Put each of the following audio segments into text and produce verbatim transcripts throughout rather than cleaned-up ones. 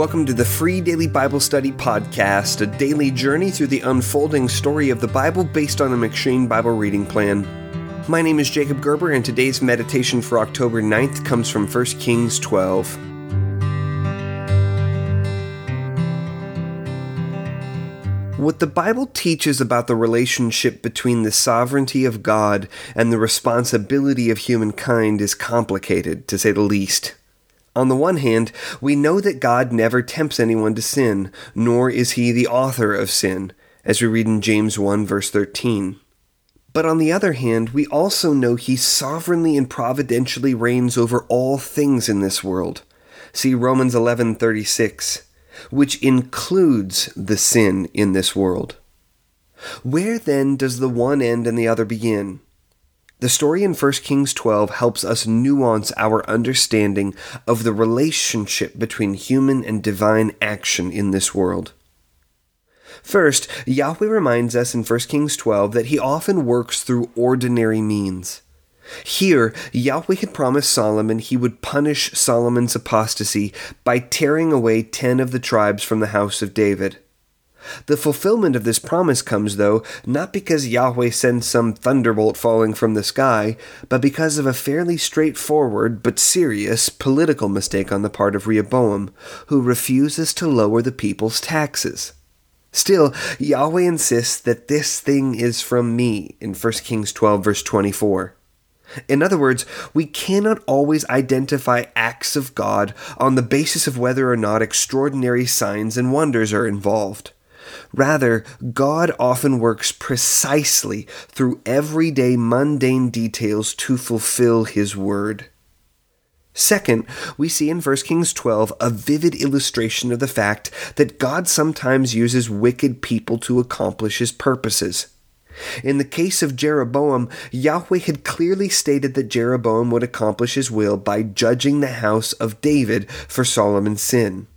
welcome to the Free Daily Bible Study podcast, a daily journey through the unfolding story of the Bible based on the McShane Bible reading plan. My name is Jacob Gerber, and today's meditation for October ninth comes from First Kings twelve. What the Bible teaches about the relationship between the sovereignty of God and the responsibility of humankind is complicated, to say the least. On the one hand, we know that God never tempts anyone to sin, nor is he the author of sin, as we read in James one, verse thirteen. But on the other hand, we also know he sovereignly and providentially reigns over all things in this world. See Romans eleven, thirty-six, which includes the sin in this world. Where then does the one end and the other begin? The story in First Kings twelve helps us nuance our understanding of the relationship between human and divine action in this world. First, Yahweh reminds us in First Kings twelve that he often works through ordinary means. Here, Yahweh had promised Solomon he would punish Solomon's apostasy by tearing away ten of the tribes from the house of David. The fulfillment of this promise comes, though, not because Yahweh sends some thunderbolt falling from the sky, but because of a fairly straightforward but serious political mistake on the part of Rehoboam, who refuses to lower the people's taxes. Still, Yahweh insists that this thing is from me in First Kings twelve, verse twenty-four. In other words, we cannot always identify acts of God on the basis of whether or not extraordinary signs and wonders are involved. Rather, God often works precisely through everyday mundane details to fulfill his word. Second, we see in First Kings twelve a vivid illustration of the fact that God sometimes uses wicked people to accomplish his purposes. In the case of Jeroboam, Yahweh had clearly stated that Jeroboam would accomplish his will by judging the house of David for Solomon's sin.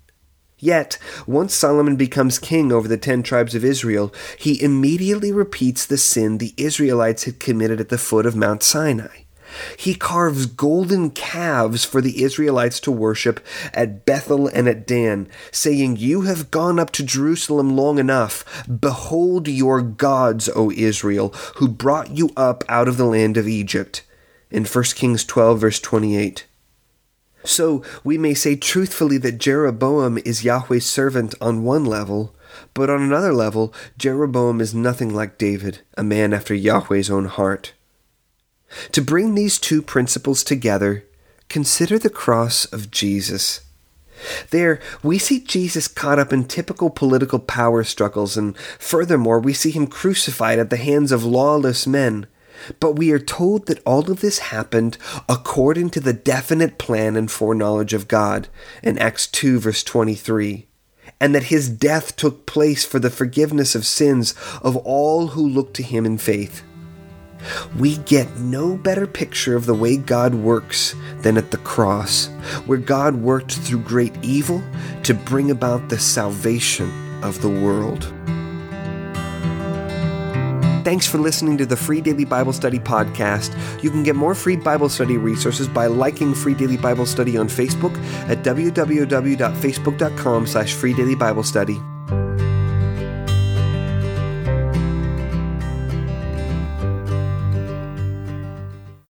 Yet, once Solomon becomes king over the ten tribes of Israel, he immediately repeats the sin the Israelites had committed at the foot of Mount Sinai. He carves golden calves for the Israelites to worship at Bethel and at Dan, saying, "You have gone up to Jerusalem long enough. Behold your gods, O Israel, who brought you up out of the land of Egypt." In First Kings twelve, verse twenty-eight. So, we may say truthfully that Jeroboam is Yahweh's servant on one level, but on another level, Jeroboam is nothing like David, a man after Yahweh's own heart. To bring these two principles together, consider the cross of Jesus. There, we see Jesus caught up in typical political power struggles, and furthermore, we see him crucified at the hands of lawless men. But we are told that all of this happened according to the definite plan and foreknowledge of God in Acts two, verse twenty-three, and that his death took place for the forgiveness of sins of all who look to him in faith. We get no better picture of the way God works than at the cross, where God worked through great evil to bring about the salvation of the world. Thanks for listening to the Free Daily Bible Study podcast. You can get more free Bible study resources by liking Free Daily Bible Study on Facebook at w w w dot facebook dot com slash Free Daily Bible Study.